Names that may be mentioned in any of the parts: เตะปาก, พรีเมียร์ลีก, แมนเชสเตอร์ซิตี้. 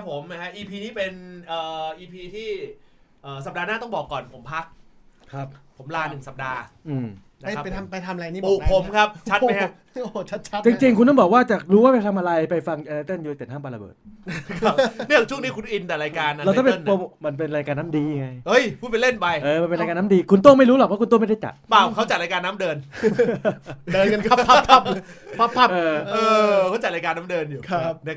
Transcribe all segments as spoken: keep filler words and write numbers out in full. นะครับผมนะฮะ อี พี นี้เป็นเอ่อ อี พี ที่เอ่อสัปดาห์หน้าต้องบอกก่อนผมพักครับผมลาหนึ่งสัปดาห์อืมไปทำไปทำอะไรนี่บอกผมครับชัดไหมฮะโอ้ชัดๆจริงๆคุณต้องบอกว่าจะรู้ว่าไปทำอะไรไปฟังเอเดนยูไนเต็ดห้ามปาระเบิดเรื่องช่วงนี้คุณอินแต่รายการเราต้องเป็นมันเป็นรายการน้ำดีไงเฮ้ยพูดไปเล่นไปเออมันเป็นรายการน้ำดีคุณโต้ไม่รู้หรอกว่าคุณโต้ไม่ได้จัดเปล่าเขาจัดรายการน้ำเดินเดินกันครับพับพับพับพับเออเขาจัดรายการน้ำเดินอยู่นะ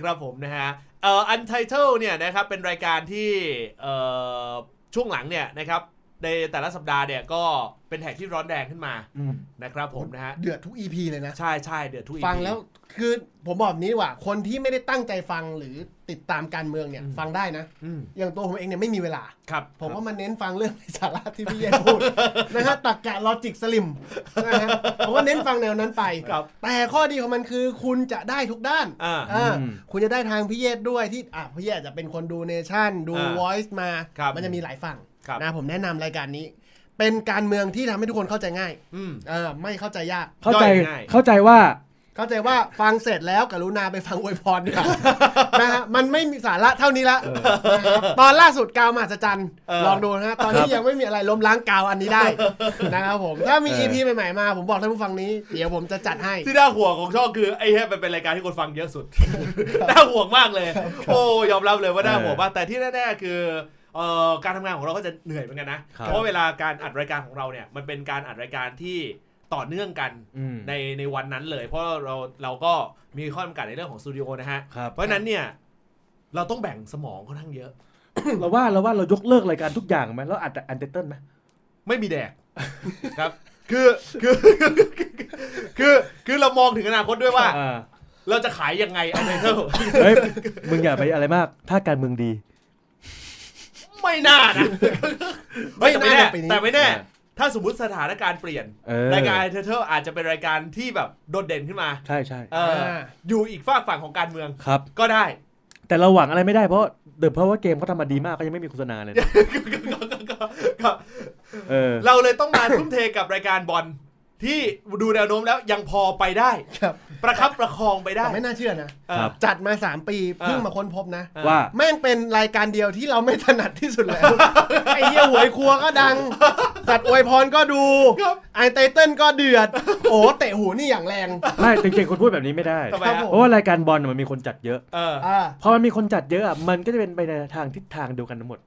ครับผมนะฮะเอ่อ Untitled เนี่ยนะครับเป็นรายการที่เอ่อช่วงหลังเนี่ยนะครับในแต่ละสัปดาห์เนี่ยก็เป็นแท็กที่ร้อนแรงขึ้นมานะครับผมนะฮะเดือดทุก อี พี เลยนะใช่ใช่เดือดทุก อี พี ฟังแล้วคือผมบอกนี้ว่าคนที่ไม่ได้ตั้งใจฟังหรือติดตามการเมืองเนี่ยฟังได้นะอย่างตัวผมเองเนี่ยไม่มีเวลาครับผมว่ามันเน้นฟังเรื่องสาระที่พี่เยนพูดนะฮะตรรกะลอจิกสลิมนะฮะผมว่าเน้นฟังแนวนั้นไปแต่ข้อดีของมันคือคุณจะได้ทุกด้านคุณจะได้ทางพี่เยนด้วยที่อ่ะพี่เยนจะเป็นคนดูเนชั่นดู Voice มามันจะมีหลายฝั่งนะผมแนะนำรายการนี้เป็นการเมืองที่ทำให้ทุกคนเข้าใจง่ายเออไม่เข้าใจยากเข้าใจเข้าใจว่าเข้าใจว่าฟังเสร็จแล้วกรุณาไปฟังอวยพรดีกว่านะฮะมันไม่มีสาระเท่านี้ละตอนล่าสุดกาวมหัศจรรย์ลองดูนะฮะตอนนี้ยังไม่มีอะไรล้มล้างกาวอันนี้ได้นะครับผมถ้ามี อี พี ใหม่ๆมาผมบอกท่านผู้ฟังนี้เดี๋ยวผมจะจัดให้ที่น่าห่วงของช่องคือไอ้แค่เป็นรายการที่คนฟังเยอะสุดน่าห่วงมากเลยโอ้ยอมรับเลยว่าน่าห่วงมากแต่ที่แน่ๆคือเอ่อการทำงานของเราก็จะเหนื่อยเหมือนกันนะเพราะเวลาการอัดรายการของเราเนี่ยมันเป็นการอัดรายการที่ต่อเนื่องกันในในวันนั้นเลยเพราะเราเราก็มีข้อจำกัดในเรื่องของสตูดิโอนะฮะเพราะนั้นเนี่ยเราต้องแบ่งสมองค่อนข้างเยอะ เราว่าเราว่าเรายกเลิกรายการทุกอย่างไหมแล้วอัดแต่อันเดอร์เติ้ลไหมไม่มีแดก ครับคือคือคือคือเรามองถึงอนาคตด้วยว่าเราจะขายยังไงอันเดอร์เติ้ลเฮ้ยมึงอย่าไปอะไรมากถ้าการเมืองดีไม่น่านะไม่แน่แต่ไม่แน่ถ้าสมมุติสถานการณ์เปลี่ยนรายการเทเทอร์อาจจะเป็นรายการที่แบบโดดเด่นขึ้นมาใช่ใช่อยู่อีกฝากฝั่งของการเมืองครับก็ได้แต่เราหวังอะไรไม่ได้เพราะเดี๋ยวเพราะว่าเกมเขาทำมาดีมากก็ยังไม่มีโฆษณาเลยเราเลยต้องมาทุ่มเทกับรายการบอลที่ดูแนวโน้มแล้วยังพอไปได้ประคับประคองไปได้ไม่น่าเชื่อนะจัดมาสามปีเพิ่งมาค้นพบนะว่าแม่งเป็นรายการเดียวที่เราไม่ถนัดที่สุดแล้วไอ้เหี้ยหวยครัวก็ดังจัดอวยพรก็ดูไอไตเติ้ลก็เดือดโอ้เตะหูนี่อย่างแรงไม่จริงๆคนพูดแบบนี้ไม่ได้เพราะว่ารายการบอลมันมีคนจัดเยอะพอมันมีคนจัดเยอะมันก็จะเป็นไปในทางทิศทางเดียวกันทั้งหมด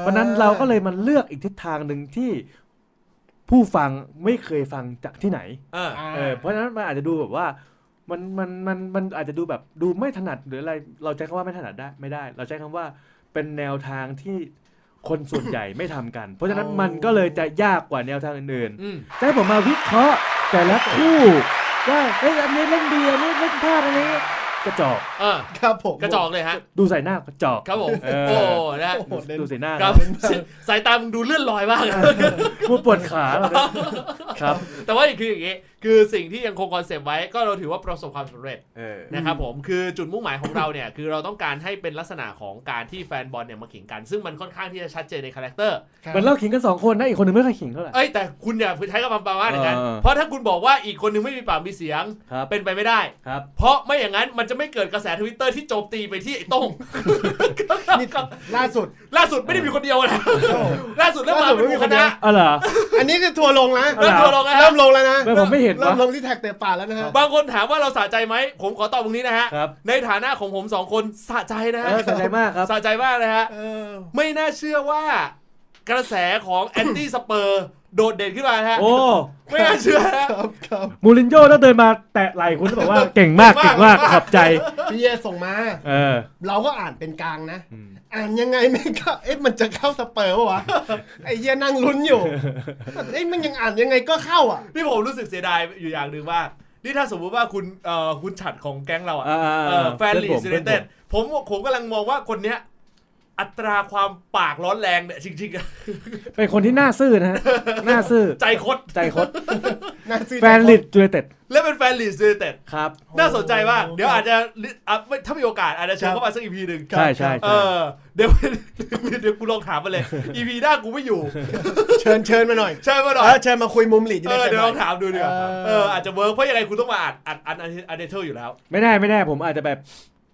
เพราะนั้นเราก็เลยมันเลือกอีกทิศทางหนึ่งที่ผู้ฟังไม่เคยฟังจากที่ไหนเออเออเพราะฉะนั้นมันอาจจะดูแบบว่ามันมันมันมันอาจจะดูแบบดูไม่ถนัดหรืออะไรเราใช้คำว่าไม่ถนัดได้ไม่ได้เราใช้คำว่าเป็นแนวทางที่คนส่วนใหญ่ไม่ทำกันเพราะฉะนั้นมันก็เลยจะยากกว่าแนวทางอื่นๆแต่ผมมาวิเคราะห์แต่ละคู่ว่าเฮ้ยอันนี้เล่นเบียร์นี่เล่นพลาดอันนี้กระจอกเออครับผมกระจอกเลยฮะดูใส่หน้ากระจอกครับผมโอ้นะดูใส่หน้าครับสายตามึงดูเลื่อนลอยมากกูปวดขาครับแต่ว่าคืออย่างงี้คือสิ่งที่ยังคงคอนเซปต์ไว้ก็เราถือว่าประสบความสำเร็จนะครับผมคือจุดมุ่งหมายของเราเนี่ยคือเราต้องการให้เป็นลักษณะของการที่แฟนบอลเนี่ยมาขิงกันซึ่งมันค่อนข้างที่จะชัดเจนในคาแรคเตอร์มันเล่าขิงกันสองคนนะอีกคนนึงไม่ค่อยขิงเท่าไหร่เอ้ยแต่คุณเนี่ยใช้กับประมาณนั้นเพราะถ้าคุณบอกว่าอีกคนนึงไม่มีปากมีเสียงเป็นไปไม่ได้เพราะไม่อย่างนั้นมันจะไม่เกิดกระแส Twitter ที่โจมตีไปที่ไอ้โต้งล่าสุดล่าสุดไม่ได้มีคนเดียวนะล่าสุดแล้วมาเป็นหมู่คณะอ๋อเหรออันนี้คือทัวร์ลงนะทัวร์ลงนะเริ่มลงแล้วนะผมไม่เห็นเริ่มลงที่แท็กเตะป่าแล้วนะฮะบางคนถามว่าเราสะใจไหมผมขอตอบตรงนี้นะฮะในฐานะของผมสองคนสะใจนะฮะสะใจมากครับสะใจมากนะฮะไม่น่าเชื่อว่ากระแสของแอนตี้สเปอร์โดดเด่นขึ้นมาฮะโอ้ไม่น่าเชื่อครับครับมูรินโญ่แล้วเดินมาแตะไหล่คุณบอกว่าเก่งมากเก่งมากขอบใจพี่เยส่งมาเออเราก็อ่านเป็นกลางนะอ่านยังไงไม่ก็เอ๊ะมันจะเข้าสเปอร์วะไอ้เยนั่งลุ้นอยู่เอ๊ะมันยังอ่านยังไงก็เข้าอ่ะพี่ผมรู้สึกเสียดายอยู่อย่างหนึ่งว่านี่ถ้าสมมติว่าคุณเอ่อคุณฉัดของแก๊งเราอ่ะแฟนลีดยูไนเต็ดผมผมกำลังมองว่าคนเนี้ยอัตราความปากร้อนแรงเนี่ยจริงๆเป็นคนที่น่าซื่อนะฮะน่าซื่อใจคดใจคดแฟนลิดจูเลเต็ดและเป็นแฟนลิดจูเลเต็ดครับน่าสนใจมากเดี๋ยวอาจจะถ้ามีโอกาสอาจจะเชิญเข้ามาสักอีพีหนึ่งใช่ใช่เออเดี๋ยวเดี๋ยวกูลองถามมาเลยอีพีหน้ากูไม่อยู่เชิญเชิญมาหน่อยเชิญมาหน่อยเชิญมาคุยมุมลิดเออเดี๋ยวลองถามดูเดี๋ยวเอออาจจะเวิร์กเพราะยังไงคุณต้องมาอัดอัดอันอันเดอร์เทลอยู่แล้วไม่ได้ไม่ได้ผมอาจจะแบบ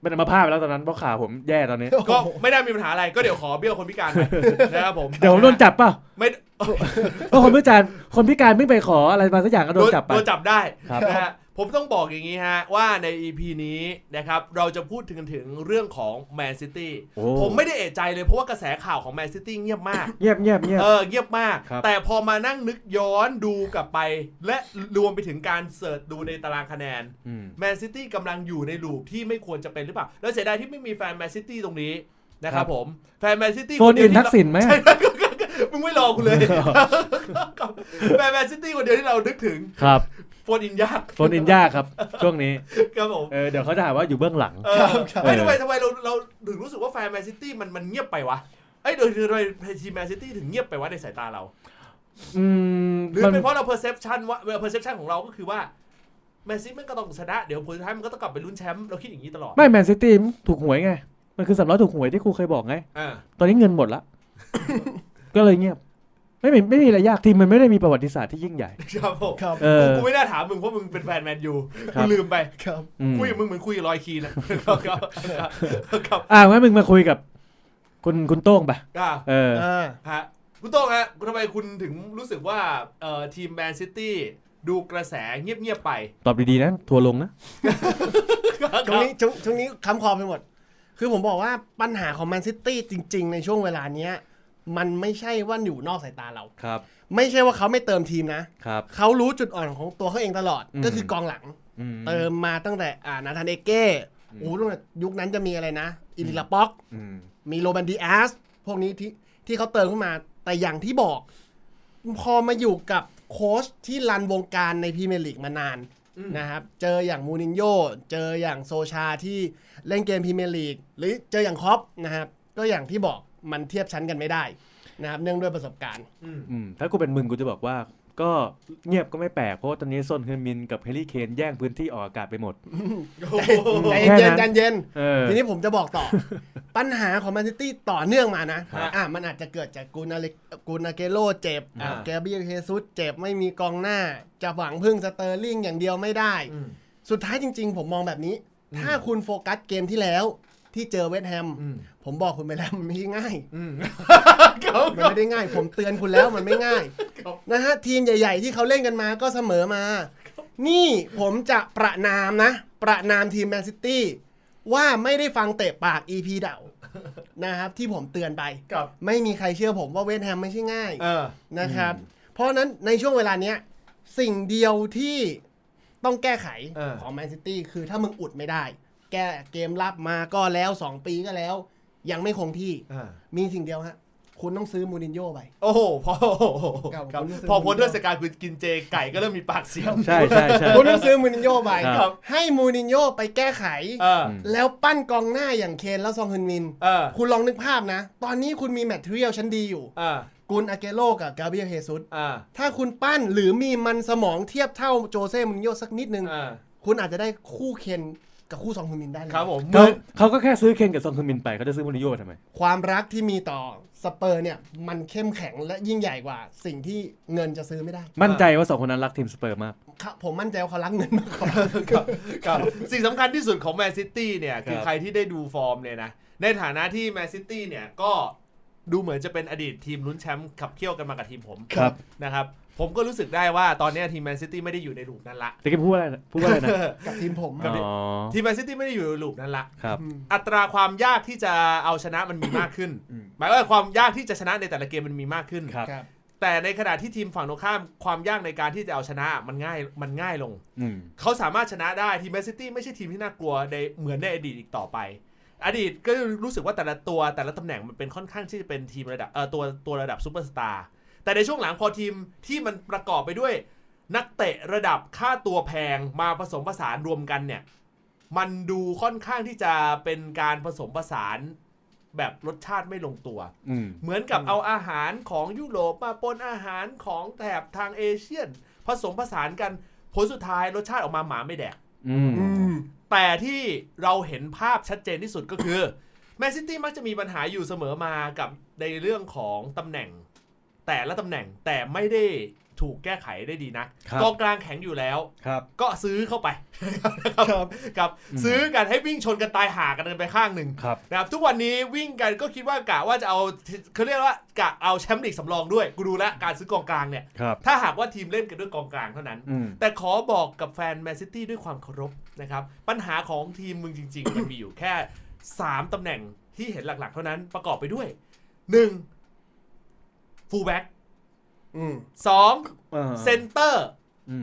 ไป เป็นอัมพาตไปแล้วตอนนั้นเพราะขาผมแย่ตอนนี้ก็ไม่ได้มีปัญหาอะไรก็เดี๋ยวขอเบี้ยวคนพิการนะครับผมเดี๋ยวผมโดนจับป่ะไม่เพราะคนพิการคนพิการไม่ไปขออะไรมาสักอย่างก็โดนจับไปโดนจับได้นะฮะผมต้องบอกอย่างนี้ฮะว่าใน อี พี นี้นะครับเราจะพูดถึงถึงเรื่องของแมนซิตี้ผมไม่ได้เอะใจเลยเพราะว่ากระแสข่าวของแมนซิตี้เงียบมากเงียบเงียบเงียบเออเงียบมากแต่พอมานั่งนึกย้อนดูกลับไปและรวมไปถึงการเสิร์ชดูในตารางคะแนนแมนซิตี้กำลังอยู่ในลูปที่ไม่ควรจะเป็นหรือเปล่าแล้วเสียดายที่ไม่มีแฟนแมนซิตี้ตรงนี้นะครับผมแฟนแมนซิตี้โซนอื่นทักษิณไหมมึงไม่รอกูเลยแฟนแมนซิตี้คนเดียวที่เรานึกถึงครับโฟนอินยากโฟนอินยากครับช่วงนี้ครับผมเดี๋ยวเขาจะหาว่าอยู่เบื้องหลังไม่ทำไมทำไมเราเราถึงรู้สึกว่าแฟนแมนซิตี้มันมันเงียบไปวะไอ้โดยโดยทีมแมนซิตี้ถึงเงียบไปวะในสายตาเราหรือเป็นเพราะเราเพอร์เซพชันว่าเพอร์เซพชันของเราก็คือว่าแมนซิตี้มันก็ต้องชนะเดี๋ยวผลสุดท้ายมันก็ต้องกลับไปลุ้นแชมป์เราคิดอย่างนี้ตลอดไม่แมนซิตี้ถูกหวยไงมันคือสำล้อถูกหวยที่ครูเคยบอกไงตอนนี้เงินหมดละก็เลยเงียบไม่มีไม่มีอะไรยากทีมมันไม่ได้มีประวัติศาสตร์ที่ยิ่งใหญ่ครับผมกูไม่น่าถามมึงเพราะมึงเป็นแฟนแมนยูกูลืมไปคุยกับมึงเหมือนคุยกับลอยคีนะครับครับอ่างั้นมึงมาคุยกับคุณคุณโต้งไปเออฮะคุณโต้งฮะทำไมคุณถึงรู้สึกว่าเอ่อทีมแมนซิตี้ดูกระแสเงียบๆไปตอบดีๆนะทัวลงนะตรงนี้ตรงนี้ค้ำคอไปหมดคือผมบอกว่าปัญหาของแมนซิตี้จริงๆในช่วงเวลาเนี้ยมันไม่ใช่ว่าอยู่นอกสายตาเราครับไม่ใช่ว่าเขาไม่เติมทีมนะครับเขารู้จุดอ่อนของตัวเขาเองตลอดก็คือกองหลังเติมมาตั้งแต่อ่านาธานเอเก้โอ้ตั้งแต่ยุคนั้นจะมีอะไรนะอิลิลาป็อกมีโรแบนดิอาสพวกนี้ที่ที่เขาเติมขึ้นมาแต่อย่างที่บอกพอมาอยู่กับโค้ชที่รันวงการในพรีเมียร์ลีกมานานนะครับเจออย่างมูรินโญ่เจออย่างโซชาที่เล่นเกมพรีเมียร์ลีกหรือเจออย่างคล็อปนะครับก็อย่างที่บอกมันเทียบชั้นกันไม่ได้นะครับเนื่องด้วยประสบการณ์ถ้ากูเป็นมึงกูจะบอกว่าก็เงียบก็ไม่แปลกเพราะว่าตอนนี้ส้นเฮมินกับเฮรี่เคนแย่งพื้นที่ออกอากาศไปหมดใจเย็นใจเย็นทีนี้ผมจะบอกต่อปัญหาของแมนซิตี้ต่อเนื่องมานะอ่ะมันอาจจะเกิดจากกูนากูนาเกโร่เจ็บแกเบรียลเฮซุสเจ็บไม่มีกองหน้าจะหวังพึ่งสเตอร์ลิงอย่างเดียวไม่ได้สุดท้ายจริงๆผมมองแบบนี้ถ้าคุณโฟกัสเกมที่แล้วที่เจอเวสต์แฮมผมบอกคุณไปแล้วมันไม่ง่ายมันไม่ได้ง่ายผมเตือนคุณแล้วมันไม่ง่ายนะฮะทีมใหญ่ๆที่เขาเล่นกันมาก็เสมอมานี่ผมจะประนามนะประนามทีมแมนซิตี้ว่าไม่ได้ฟังเตะปาก อี พี เดานะครับที่ผมเตือนไปไม่มีใครเชื่อผมว่าเวสต์แฮมไม่ใช่ง่ายนะครับเพราะนั้นในช่วงเวลาเนี้ยสิ่งเดียวที่ต้องแก้ไขของแมนซิตี้คือถ้ามึงอุดไม่ได้แกเกมรับมาก็แล้วสองปีก็แล้วยังไม่คงที่มีสิ่งเดียวฮะคุณต้องซื้อมูรินโญ่ไปโอ้โหพอพอพ้นเทศกาลคุณกินเจไก่ก็เริ่มมีปากเสียงใช่ใช่คุณต้องซื้อมูรินโญ่ไปให้มูรินโญ่ไปแก้ไขแล้วปั้นกองหน้าอย่างเคนแล้วซองฮึนมินคุณลองนึกภาพนะตอนนี้คุณมีแมทเทียลชั้นดีอยู่กุนอาเกโร่กับกาเบรียลเฮซุสถ้าคุณปั้นหรือมีมันสมองเทียบเท่าโจเซ่มูรินโญ่สักนิดนึงคุณอาจจะได้คู่เคนกับคู่ซองฮึนมินได้เลยครับผมเขาก็แค่ซื้อเคนกับซองฮึนมินไปเขาจะซื้อมูรินโญ่ทำไมความรักที่มีต่อสเปอร์เนี่ยมันเข้มแข็งและยิ่งใหญ่กว่าสิ่งที่เงินจะซื้อไม่ได้มั่นใจว่าสองคนนั้นรักทีมสเปอร์มากผมมั่นใจว่าเขารักเงินมากกว่าสิ่งสำคัญที่สุดของแมนซิตี้เนี่ยคือใครที่ได้ดูฟอร์มเนี่ยนะในฐานะที่แมนซิตี้เนี่ยก็ดูเหมือนจะเป็นอดีตทีมลุ้นแชมป์ขับเคี่ยวกันมากับทีมผมนะครับผมก็รู้สึกได้ว่าตอนนี้ทีมแมนซิตี้ไม่ได้อยู่ในลูปนั้นละแต่ก็พูดอะไรพูดอะไรนะกับทีมผมทีมแมนซิตี้ไม่ได้อยู่ในลูปนั้นละอัตราความยากที่จะเอาชนะมันมีมากขึ้นหมายว่าความยากที่จะชนะในแต่ละเกมมันมีมากขึ้นแต่ในขณะที่ทีมฝั่งตรงข้ามความยากในการที่จะเอาชนะมันง่ายมันง่ายลงเขาสามารถชนะได้ทีมแมนซิตี้ไม่ใช่ทีมที่น่ากลัวในเหมือนในอดีตอีกต่อไปอดีตก็รู้สึกว่าแต่ละตัวแต่ละตำแหน่งมันเป็นค่อนข้างที่จะเป็นทีมระดับเอ่อตัวตัวระดับซูเปอร์สตาร์แต่ในช่วงหลังพอทีมที่มันประกอบไปด้วยนักเตะระดับค่าตัวแพงมาผสมผสานรวมกันเนี่ยมันดูค่อนข้างที่จะเป็นการผสมผสานแบบรสชาติไม่ลงตัวเหมือนกับเอาอาหารของยุโรปมาปนอาหารของแถบทางเอเชียนผสมผสานกันผลสุดท้ายรสชาติออกมาหมาไม่แดกแต่ที่เราเห็นภาพชัดเจนที่สุดก็คือแมนซิตี้มักจะมีปัญหาอยู่เสมอมากับในเรื่องของตำแหน่ง แต่ละตำแหน่งแต่ไม่ได้ถูกแก้ไขได้ดีนักกองกลางแข็งอยู่แล้วก็ซื้อเข้าไปครับซื้อกันให้วิ่งชนกันตายห่ากันไปข้างหนึ่งนะครับทุกวันนี้วิ่งกันก็คิดว่ากะว่าจะเอาเขาเรียกว่ากะเอาแชมป์ลีกสำรองด้วยกูดูแลการซื้อกองกลางเนี่ยถ้าหากว่าทีมเล่นกันด้วยกองกลางเท่านั้นแต่ขอบอกกับแฟนแมนซิตี้ด้วยความเคารพนะครับปัญหาของทีมมึงจริงๆมันมีอยู่แค่สามตำแหน่งที่เห็นหลักๆเท่านั้นประกอบไปด้วยหนึ่งฟูลแบ็คสองเซนเตอร์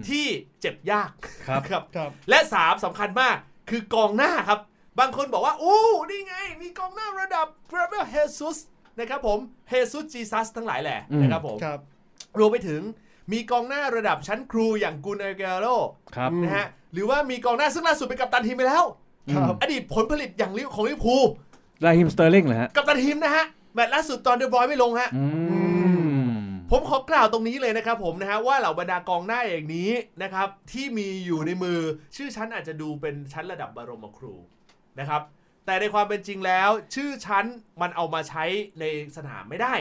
ที่เจ็บยากครับครับและสามสำคัญมากคือกองหน้าครับบางคนบอกว่าอู้นี่ไงมีกองหน้าระดับเรเบลเฮซุสนะครับผมเฮซุสจีซัสทั้งหลายแหละนะครับผมรวมไปถึงมีกองหน้าระดับชั้นครูอย่างกูนเอเกโรนะฮะหรือว่ามีกองหน้าซึ่งล่าสุดเป็นกัปตันทีมไปแล้วอดีตผลผลิตอย่างลิเวอร์ของลิเวอร์พูลไลฮิมสเตอร์ลิงเหรอฮะกัปตันทีมนะฮะแมตช์ล่าสุดตอนเดอะบอยไม่ลงฮะผมขอกล่าวตรงนี้เลยนะครับผมนะฮะว่าเหล่าบรรดากองหน้าอย่างนี้นะครับที่มีอยู่ในมือชื่อชั้นอาจจะดูเป็นชั้นระดับบรมครูนะครับแต่ในความเป็นจริงแล้วชื่อชั้นมันเอามาใช้ในสนามไม่ได้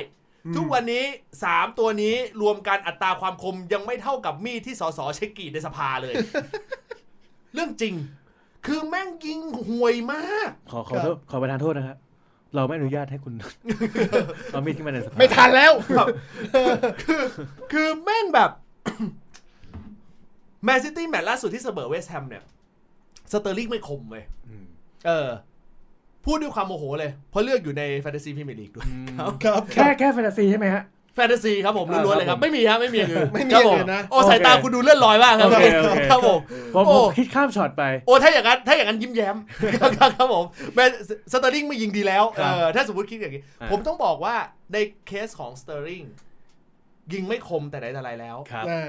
ทุกวันนี้สามตัวนี้รวมกันอัตราความคมยังไม่เท่ากับมีดที่สสเช็กกี้ในสภาเลย เรื่องจริงคือแม่งยิงห่วยมากขอขอโทษขอประทานโทษนะครับเราไม่อนุญาตให้คุณเรามีที่มาในสภาไม่ทันแล้วคือคือแม่งแบบแมนซิตี้แมตช์ล่าสุดที่เสมอเวสต์แฮมเนี่ยสเตอร์ลิงไม่คมเว้ยเออพูดด้วยความโมโหเลยเพราะเลือกอยู่ในแฟนตาซีพรีเมียร์ลีกด้วยครับแค่แค่แฟนตาซีใช่ไหมฮะแฟนตาซีครับผมล้วนๆเลยครับไม่มีครับไม่มีคือไม่มีนะโอ้สายตาคุณดูเลื่อนลอยมากครับครับผมผมคิดข้ามช็อตไปโอ้ถ้าอย่างนั้นถ้าอย่างนั้นยิ้มแย้มครับผมแมนสเตอร์ลิงไม่ยิงดีแล้วเออถ้าสมมติคิดอย่างนี้ผมต้องบอกว่าในเคสของสเตอร์ลิงยิงไม่คมแต่ไหนแต่ไรแล้ว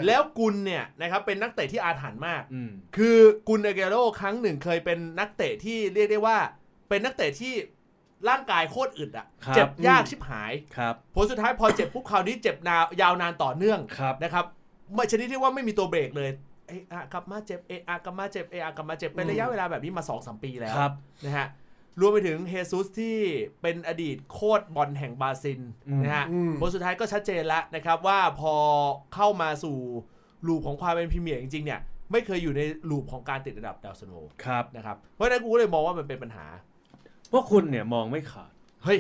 แล้วกุนเนี่ยนะครับเป็นนักเตะที่อาถรรพ์มากคือกุนเอเกโรครั้งหนึ่งเคยเป็นนักเตะที่เรียกได้ว่าเป็นนักเตะที่ร่างกายโคตรอึดอ่ะเจ็บยากชิบหายผลสุดท้ายพอเจ็บปุ๊บคราวนี้เจ็บนานยาวนานต่อเนื่องนะครับไม่ชนิดที่ว่าไม่มีตัวเบรกเลยเออากลับมาเจ็บเออากลับมาเจ็บเออากลับมาเจ็บเป็นระยะเวลาแบบนี้มา สองถึงสาม ปีแล้วนะฮะรวมไปถึงเฮซุสที่เป็นอดีตโค้ชบอลแห่งบราซิลนะฮะผลสุดท้ายก็ชัดเจนแล้วนะครับว่าพอเข้ามาสู่ลูปของความเป็นพรีเมียร์จริงๆเนี่ยไม่เคยอยู่ในลูปของการติดระดับดาวซันโวนะครับเพราะฉะนั้นกูเลยมองว่ามันเป็นปัญหาพวกคุณเนี่ยมองไม่ขาดเฮ้ย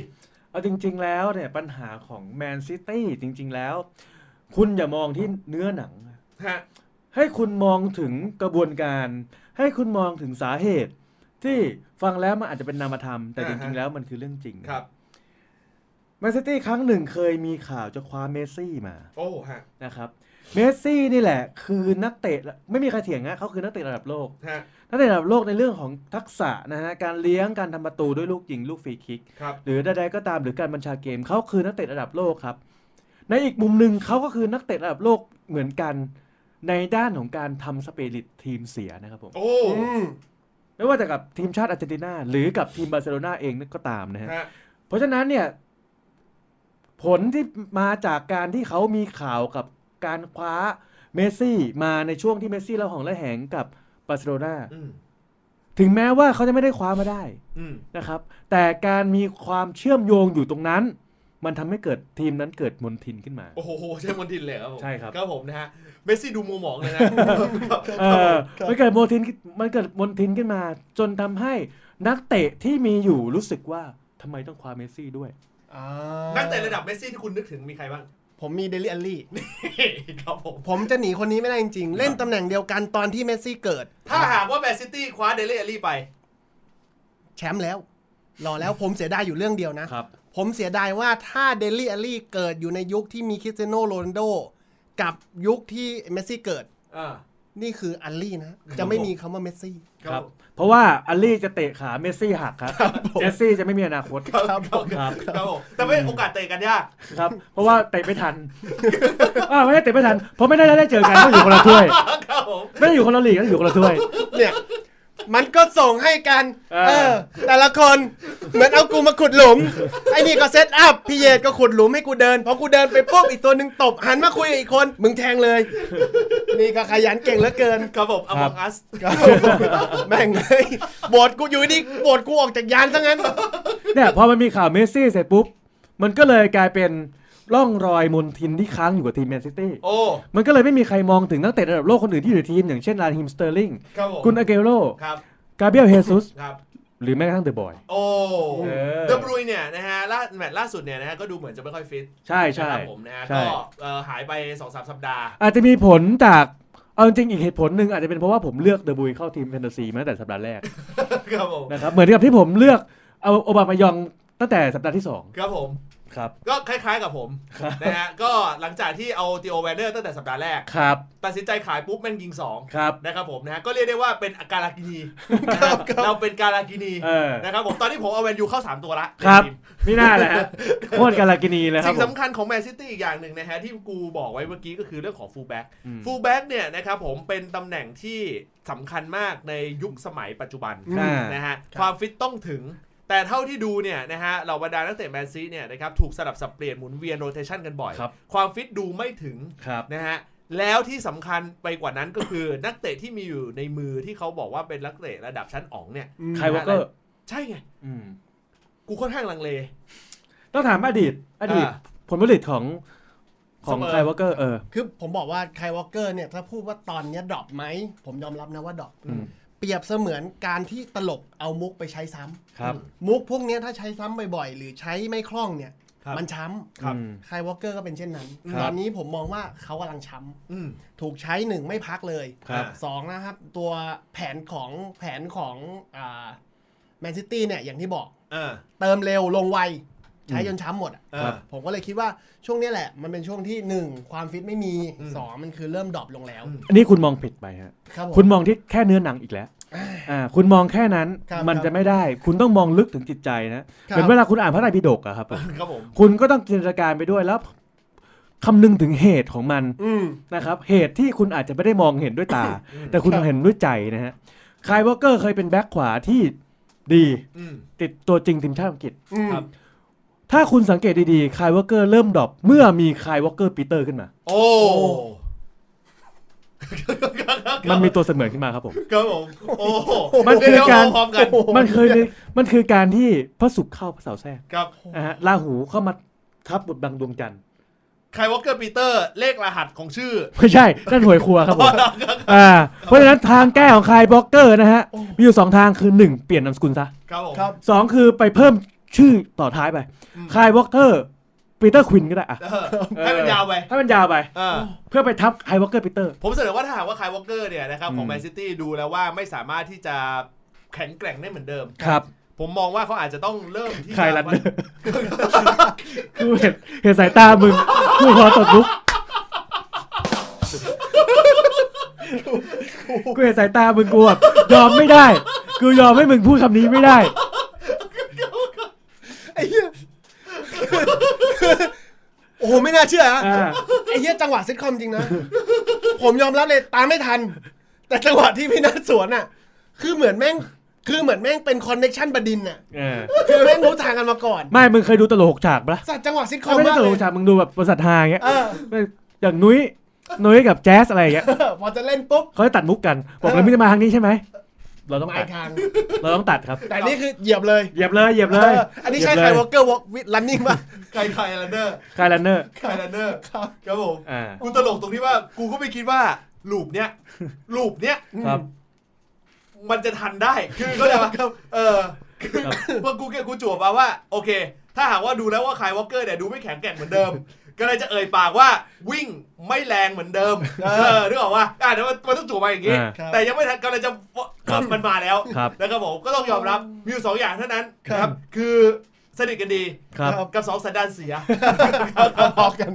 เอาจริงๆแล้วเนี่ยปัญหาของแมนซิตี้จริงๆแล้วคุณอย่ามองที่เนื้อหนังฮะให้คุณมองถึงกระบวนการให้คุณมองถึงสาเหตุที่ฟังแล้วมันอาจจะเป็นนามธรรมแต่จริงๆแล้วมันคือเรื่องจริงครับแมนซิตี้ครั้งหนึ่งเคยมีข่าวจะคว้าเมสซี่มาโอ้ฮะนะครับเมสซี่นี่แหละคือนักเตะไม่มีใครเถียงนะเขาคือนักเตะระดับโลกนักเตะระดับโลกในเรื่องของทักษะนะฮะการเลี้ยงการทำประตูด้วยลูกยิงลูกฟรีคิกหรือใดๆก็ตามหรือการบัญชาเกมเขาคือนักเตะระดับโลกครับในอีกมุมหนึ่งเขาก็คือนักเตะระดับโลกเหมือนกันในด้านของการทำสปิริตทีมเสียนะครับผมโอ้ไม่ว่าจะกับทีมชาติอาร์เจนตินาหรือกับทีมบาร์เซโลนาเองก็ตามนะฮะเพราะฉะนั้นเนี่ยผลที่มาจากการที่เขามีข่าวกับการคว้าเมสซี่มาในช่วงที่เมสซี่เราของและแหงกับบาร์เซโลนาถึงแม้ว่าเขาจะไม่ได้คว้ามาได้นะครับแต่การมีความเชื่อมโยงอยู่ตรงนั้นมันทำให้เกิดทีมนั้นเกิดมนทินขึ้นมาโอ้โหใช่มนทินเลยครับผมใช่ครับก็ผมนะฮะเมสซี่ดูมัวหมองเลยนะมันเกิดมนทินมันเกิดมนทินขึ้นมาจนทำให้นักเตะที่มีอยู่รู้สึกว่าทำไมต้องคว้าเมสซี่ด้วยนักเตะระดับเมสซี่ที่คุณนึกถึงมีใครบ้างผมมีเดลิอัลลี่ครับผมผมจะหนีคนนี้ไม่ได้จริงๆเล่นตำแหน่งเดียวกันตอนที่เมสซี่เกิดถ้าหากว่าแมนซิตี้คว้าเดลิอัลลี่ไปแชมป์แล้วรอแล้วผมเสียดายอยู่เรื่องเดียวนะผมเสียดายว่าถ้าเดลิอัลลี่เกิดอยู่ในยุคที่มีคริสเตียโนโรนัลโดกับยุคที่เมสซี่เกิดนี่คืออัลลี่นะจะไม่มีคำว่าเมสซี่ครับเพราะว่าอัลลี่จะเตะขาเมสซี่หักครับเจสซี่จะไม่มีอนาคตครับแต่ไม่โอกาสเตะกันยากครับเพราะว่าเตะไม่ทันอ้าวไม่ได้เตะไม่ทันเพราะไม่ได้ได้เจอกันก็อยู่คนละถ้วยไม่ได้อยู่คนละหลีกก็อยู่คนละถ้วยเนี่ยมันก็ส่งให้กันเออแต่ละคนเหมือนเอากูมาขุดหลุมไอ้นี่ก็เซตอัพพี่เยดก็ขุดหลุมให้กูเดินพอกูเดินไปปุ๊บอีกตัวหนึ่งตบหันมาคุยอีกคนมึงแทงเลยนี่ก็ขยันเก่งเหลือเกินครับผมอมองอัสแม่งเลยบทกูอยู่นี่บทกูออกจากยานซะงั้นเนี่ยพอมันมีข่าวเมสซี่เสร็จปุ๊บมันก็เลยกลายเป็น ร่องรอยมนทินที่ค้างอยู่กับทีมแมนซิตี้มันก็เลยไม่มีใครมองถึงนักเตะระดับโลกคนอื่นที่อยู่ในทีมอย่างเช่นราฮิม สเตอร์ลิง กุนอาเกโร กาเบรียล เฮซุสหรือแม้กระทั่งเดอะบอยโอ้เดอะบรูยเนี่ยนะฮะล่าแมตช์ล่าสุดเนี่ยนะฮะก็ดูเหมือนจะไม่ค่อยฟิตใช่ใช่ผมนะฮะก็หายไป สองถึงสาม สัปดาห์อาจจะมีผลจากเอาจริงอีกเหตุผลหนึ่งอาจจะเป็นเพราะว่าผมเลือกเดอะบรูยเข้าทีมแฟนตาซีมาตั้งแต่สัปดาห์แรกนะครับเหมือนกับที่ผมเลือกเอาโอบามายองตั้งแต่สัปดาห์ที่สองครับผมครับก็คล้ายๆกับผมนะฮะก็หลังจากที่เอาติโอแวนเนอร์ตั้งแต่สัปดาห์แรกครับตัดสินใจขายปุ๊บแม่งยิงสองครับนะครับผมนะฮะก็เรียกได้ว่าเป็นการากินีเราเป็นการากินีนะครับผมตอนนี้ผมเอาแวนยูเข้าสามตัวละครับไม่น่าเลยฮะโคตรการากินีเลยครับสิ่งสำคัญของแมนซิตี้อีกอย่างหนึ่งนะฮะที่กูบอกไว้เมื่อกี้ก็คือเรื่องของฟูลแบ็กฟูลแบ็กเนี่ยนะครับผมเป็นตำแหน่งที่สำคัญมากในยุคสมัยปัจจุบันนะฮะความฟิตต้องถึงแต่เท่าที่ดูเนี่ยนะฮะเหล่าบรรดานักเตะแมนซีเนี่ยนะครับถูกสลับสับเปลี่ยนหมุนเวียนโรเทชันกันบ่อยความฟิตดูไม่ถึงนะฮะแล้วที่สำคัญไปกว่านั้นก็คือ นักเตะที่มีอยู่ในมือที่เขาบอกว่าเป็นนักเตะระดับชั้นอ๋องเนี่ยใครวะก็ใช่ไงกูค่อนข้างลังเลต้องถามอดีตอดีตผลผลิตของของไคลวอลเกอร์เออคือผมบอกว่าไคลวอลเกอร์เนี่ยถ้าพูดว่าตอนนี้ดรอปไหมผมยอมรับนะว่าดรอปเปรียบเสมือนการที่ตลกเอามุกไปใช้ซ้ำมุกพวกนี้ถ้าใช้ซ้ำบ่อยๆหรือใช้ไม่คล่องเนี่ยมันช้ำไคลวอลเกอร์ก็เป็นเช่นนั้นตอนนี้ผมมองว่าเขากำลังช้ำถูกใช้หนึ่งไม่พักเลยสองนะครับตัวแผนของแผนของแมนซิตี้เนี่ยอย่างที่บอกเติมเร็วลงไวใช้จนช้ำหมดผมก็เลยคิดว่าช่วงนี้แหละมันเป็นช่วงที่หนึ่งความฟิตไม่มีสองมันคือเริ่มดรอปลงแล้วอันนี้คุณมองผิดไปฮะคุณมองที่แค่เนื้อหนังอีกแล้วคุณมองแค่นั้นมันจะไม่ได้คุณต้องมองลึกถึงจิตใจนะเหมือนเวลาคุณอ่านพระไตรปิฎกอะครับคุณก็ต้องจินตนาการไปด้วยแล้วคำนึงถึงเหตุของมันนะครับเหตุที่คุณอาจจะไม่ได้มองเห็นด้วยตาแต่คุณเห็นด้วยใจนะฮะไคลวอลเกอร์เคยเป็นแบ็คขวาที่ดีติดตัวจริงทีมชาติอังกฤษถ้าคุณสังเกตดีๆไคลวอลเกอร์เริ่มดรอปเมื่อมีไคลวอลเกอร์ปีเตอร์ขึ้นมาโอ้มันมีตัวเสมือนขึ้นมาครับผมครับผมโอ้มันคือการมันเคยมันคือการที่พระศุกร์เข้าพระเสาร์แทรกครับนะฮะราหูเข้ามาทับบทบังดวงจันทร์ไคลวอลเกอร์ปีเตอร์เลขรหัสของชื่อไม่ใช่นั่นหวยครัวครับผมอ่าเพราะฉะนั้นทางแก้ของไคลวอลเกอร์นะฮะมีอยู่สองทางคือหนึ่งเปลี่ยนนามสกุลซะครับสองคือไปเพิ่มชื่อต่อท้ายไปไคลวอลเกอร์ปีเตอร์ควินก็ได้อะให้มันยาวไปให้มันยาวไปเพื่อไปทับไคลวอลเกอร์ปีเตอร์ผมเสนอว่าถ้าหากว่าไคลวอลเกอร์เนี่ยนะครับของแมนซิตี้ดูแล้วว่าไม่สามารถที่จะแข็งแกร่งได้เหมือนเดิมครับผมมองว่าเขาอาจจะต้องเริ่มที่ไคลรันเนอร์กูเห็นเห็นสายตามึงกูขอตบลุกกูเห็นสายตามึงกูแบบยอมไม่ได้กูยอมให้มึงพูดคำนี้ไม่ได้ไอ้เหี้ยโอ้โหไม่น่าเชื่อฮะไอ้เหี้ยจังหวะซิทคอมจริงนะผมยอมรับเลยตามไม่ทันแต่จังหวะที่พี่นัทสวนอ่ะคือเหมือนแม่งคือเหมือนแม่งเป็นคอนเนคชั่นบดินอ่ะคือแม่งรู้ทางกันมาก่อนไม่มึงเคยดูตลกหกฉากปะสัตว์จังหวะซิทคอมไม่ได้ตลกหกฉากมึงดูแบบประสาทฮาอย่างเงี้ยอย่างนุ้ยนุ้ยกับแจ๊สอะไรอย่างเงี้ยพอจะเล่นปุ๊บเขาจะตัดมุกกันบอกเลยไม่จะมาทางนี้ใช่ไหมเราต้องตัดเราต้องตัดครับแต่นี่คือเหยียบเลยเหยียบเลยเหยียบเลยอันนี้ใช่ไคลวอลเกอร์วอล์กวิดลันนิ่งป่ะไคลไคลรันเนอร์ไคลรันเนอร์ไคลรันเนอร์ครับครับผมกูตลกตรงที่ว่ากูก็ไม่คิดว่าลูปเนี้ยลูปเนี้ยมันจะทันได้คือก็ได้ป่ะเออเมื่อกูแกกูจั่วมาว่าโอเคถ้าหากว่าดูแล้วว่าไคลวอลเกอร์เนี่ยดูไม่แข็งแกร่งเหมือนเดิมก็เลยจะเอ่ยปากว่าวิ่งไม่แรงเหมือนเดิมเออนึกออกว่าอ่ะเดี๋ยวมันต้องจู่ไปอย่างงี้แต่ยังไม่ทันก็เลยจะมันมาแล้วแล้วก็บอกก็ต้องยอมรับมีอยู่สองอย่างเท่านั้นครับคือสนิทกันดีกับสองสันดานเสียพอกัน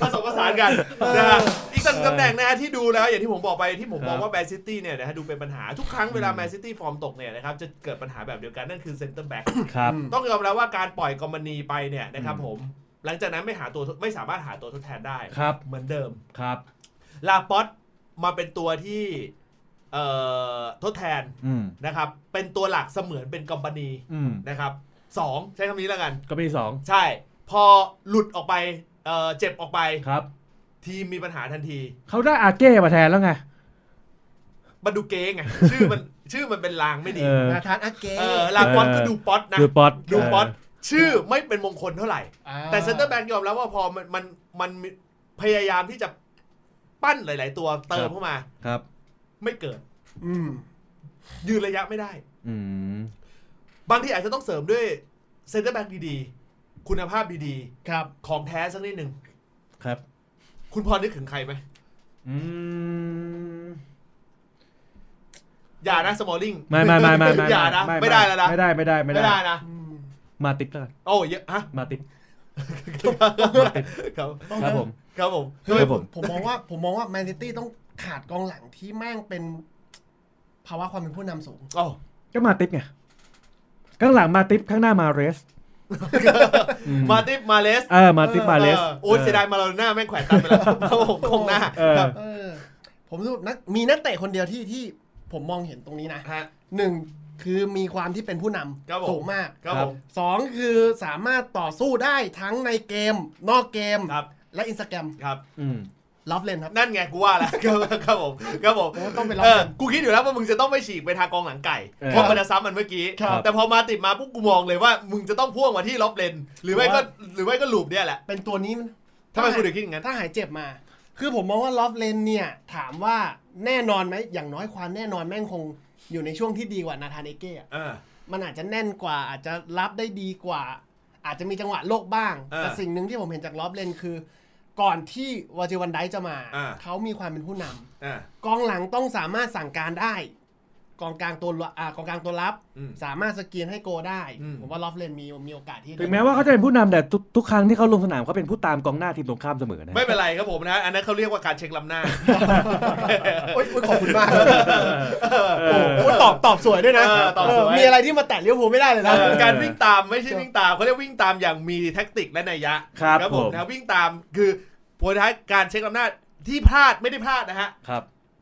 ผสมผสานกันนะฮะอีกตำแหน่งนะฮะที่ดูแล้วอย่างที่ผมบอกไปที่ผมมองว่าแมนซิตี้เนี่ยนะฮะดูเป็นปัญหาทุกครั้งเวลาแมนซิตี้ฟอร์มตกเนี่ยนะครับจะเกิดปัญหาแบบเดียวกันนั่นคือเซ็นเตอร์แบ็กต้องยอมรับว่าการปล่อยกอมานีไปเนี่ยนะครับผมหลังจากนั้นไม่หาตัวไม่สามารถหาตัวทดแทนได้เหมือนเดิมครับลาปอตมาเป็นตัวที่ทดแทนนะครับเป็นตัวหลักเสมือนเป็นคอมพานีนะครับสองใช้คำนี้แล้วกันคอมพานีสองใช่พอหลุดออกไปเจ็บออกไปครับทีมมีปัญหาทันทีเขาได้อาเก้มาแทนแล้วไงมาดูเก้ไงชื่อมันชื่อมันเป็นลางไม่ดีอาทานอาเก้ลาปอตก็ดูป๊อตนะดูป๊อต ชื่อไม่เป็นมงคลเท่าไหร่แต่เซ็นเตอร์แบ็กยอมรับว่าพอมันมันมันพยายามที่จะปั้นหลายๆตัวเติมเข้ามาครับไม่เกิดยืนระยะไม่ได้บางทีอาจจะต้องเสริมด้วยเซ็นเตอร์แบ็กดีๆคุณภาพดีๆครับของแท้สักนิดหนึ่งครับคุณพอนึกถึงใครไหมอย่านะสมอลลิงไม่ไม่ไม่ไม่ไม่อย่านะไม่ได้แล้วนะไม่ได้ไม่ได้ไม่ได้นะมาติดแล้วโอ้ยฮะมาติดครับครับผมครับผมผมมองว่าผมมองว่าแมนซิตี้ต้องขาดกองหลังที่แม่งเป็นภาวะความเป็นผู้นำสูงอ๋อก็มาติดไงข้างหลังมาติดข้างหน้ามาเรสมาติปมาเลสเออมาติปมาเลสโอ้ยเสียดายมาลาโน่แม่งแขวนตันไปแล้วครับผมคงหน้าผมรู้นักมีนักเตะคนเดียวที่ที่ผมมองเห็นตรงนี้นะหนึ่งคือมีความที่เป็นผู้นำสูงมากสองคือสามารถต่อสู้ได้ทั้งในเกมนอกเกมและอินสตาแกรมครับล็อบเลนครับนั่นไงกูว่าแล้วครับผมครับผมต้องเป็นล็อบเลนกูคิดอยู่แล้วว่ามึงจะต้องไม่ฉีกไปทางกองหลังไก่เพราะมันจะซ้ำมันเมื่อกี้แต่พอมาติดมาปุ๊บกูมองเลยว่ามึงจะต้องพ่วงมาที่ล็อบเลนหรือไม่ก็หรือไม่ก็ลูปเนี่ยแหละเป็นตัวนี้มันทำไมกูถึงคิดอย่างนั้นถ้าหายเจ็บมาคือผมมองว่าล็อบเลนเนี่ยถามว่าแน่นอนไหมอย่างน้อยความแน่นอนแม่งคงอยู่ในช่วงที่ดีกว่านาธานเอเก้มันอาจจะแน่นกว่าอาจจะรับได้ดีกว่าอาจจะมีจังหวะโลกบ้างแต่สิ่งหนึ่งที่ผมเห็นจากล็อบเลนคือก่อนที่วาจิวันไดจะมาเขามีความเป็นผู้นำกองหลังต้องสามารถสั่งการได้กองกลางตัวกองกลางตัวรับสามารถสกรีนให้โกได้ผมว่าล็อบเลนมีมีโอกาสที่ถึงแม้ว่าเขาจะเป็นผู้นำแต่ทุกครั้งที่เขาลงสนามเขาเป็นผู้ตามกองหน้าทีมตรงข้ามเสมอนะไม่เป็นไรครับผมนะอันนั้นเขาเรียกว่าการเช็คลำหน้าขอบคุณมากตอบตอบสวยด้วยนะมีอะไรที่มาแตะเลี้ยวผมไม่ได้เลยนะการวิ่งตามไม่ใช่วิ่งตามเขาเรียกวิ่งตามอย่างมีแท็กติกและนัยยะครับผมนะวิ่งตามคือผลท้ายการเช็คลำหน้าที่พลาดไม่ได้พลาดนะฮะ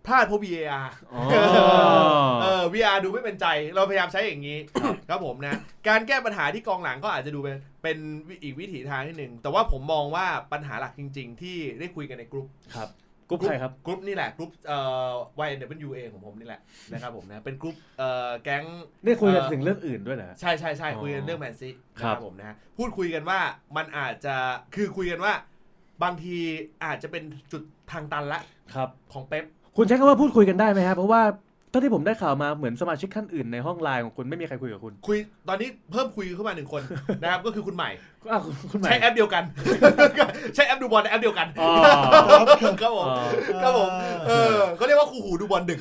พลาดเพราะ วี เอ อาร์ เออ วี เอ อาร์ ดูไม่เป็นใจเราพยายามใช้อย่างนี้ ครับผมนะการแก้ปัญหาที่กองหลังก็อาจจะดูเป็นเป็นอีกวิถีทางนิดหนึ่งแต่ว่าผมมองว่าปัญหาหลักจริงๆที่ได้คุยกันในกลุ่มครับกลุ่มใครครับกลุ่มนี่แหละกลุ่มเอ่อ วาย เอ็น ดับเบิลยู เอ ของผมนี่แหละนะครับผมนะเป็นกลุ่มเอ่อแก๊งได้คุยกันถึงเรื่องอื่นด้วยนะใช่ใช่ใช่คุยกันเรื่องแมนซีครับผมนะพูดคุยกันว่ามันอาจจะคือคุยกันว่าบางทีอาจจะเป็นจุดทางตันละครับของเป๊ปคุณใช้คำว่าพูดคุยกันได้ไหมครับเพราะว่าตอนที่ผมได้ข่าวมาเหมือนสมาชิกท่านอื่นในห้องไลน์ของคุณไม่มีใครคุยกับคุณคุยตอนนี้เพิ่มคุยเข้ามาหนึ่งคนนะครับก็คือคุณใหม่ใช้แอปเดียวกันใช้แอปดูบอลแอปเดียวกันครับผมครับผมเออเขาเรียกว่าคู่หูดูบอลดึก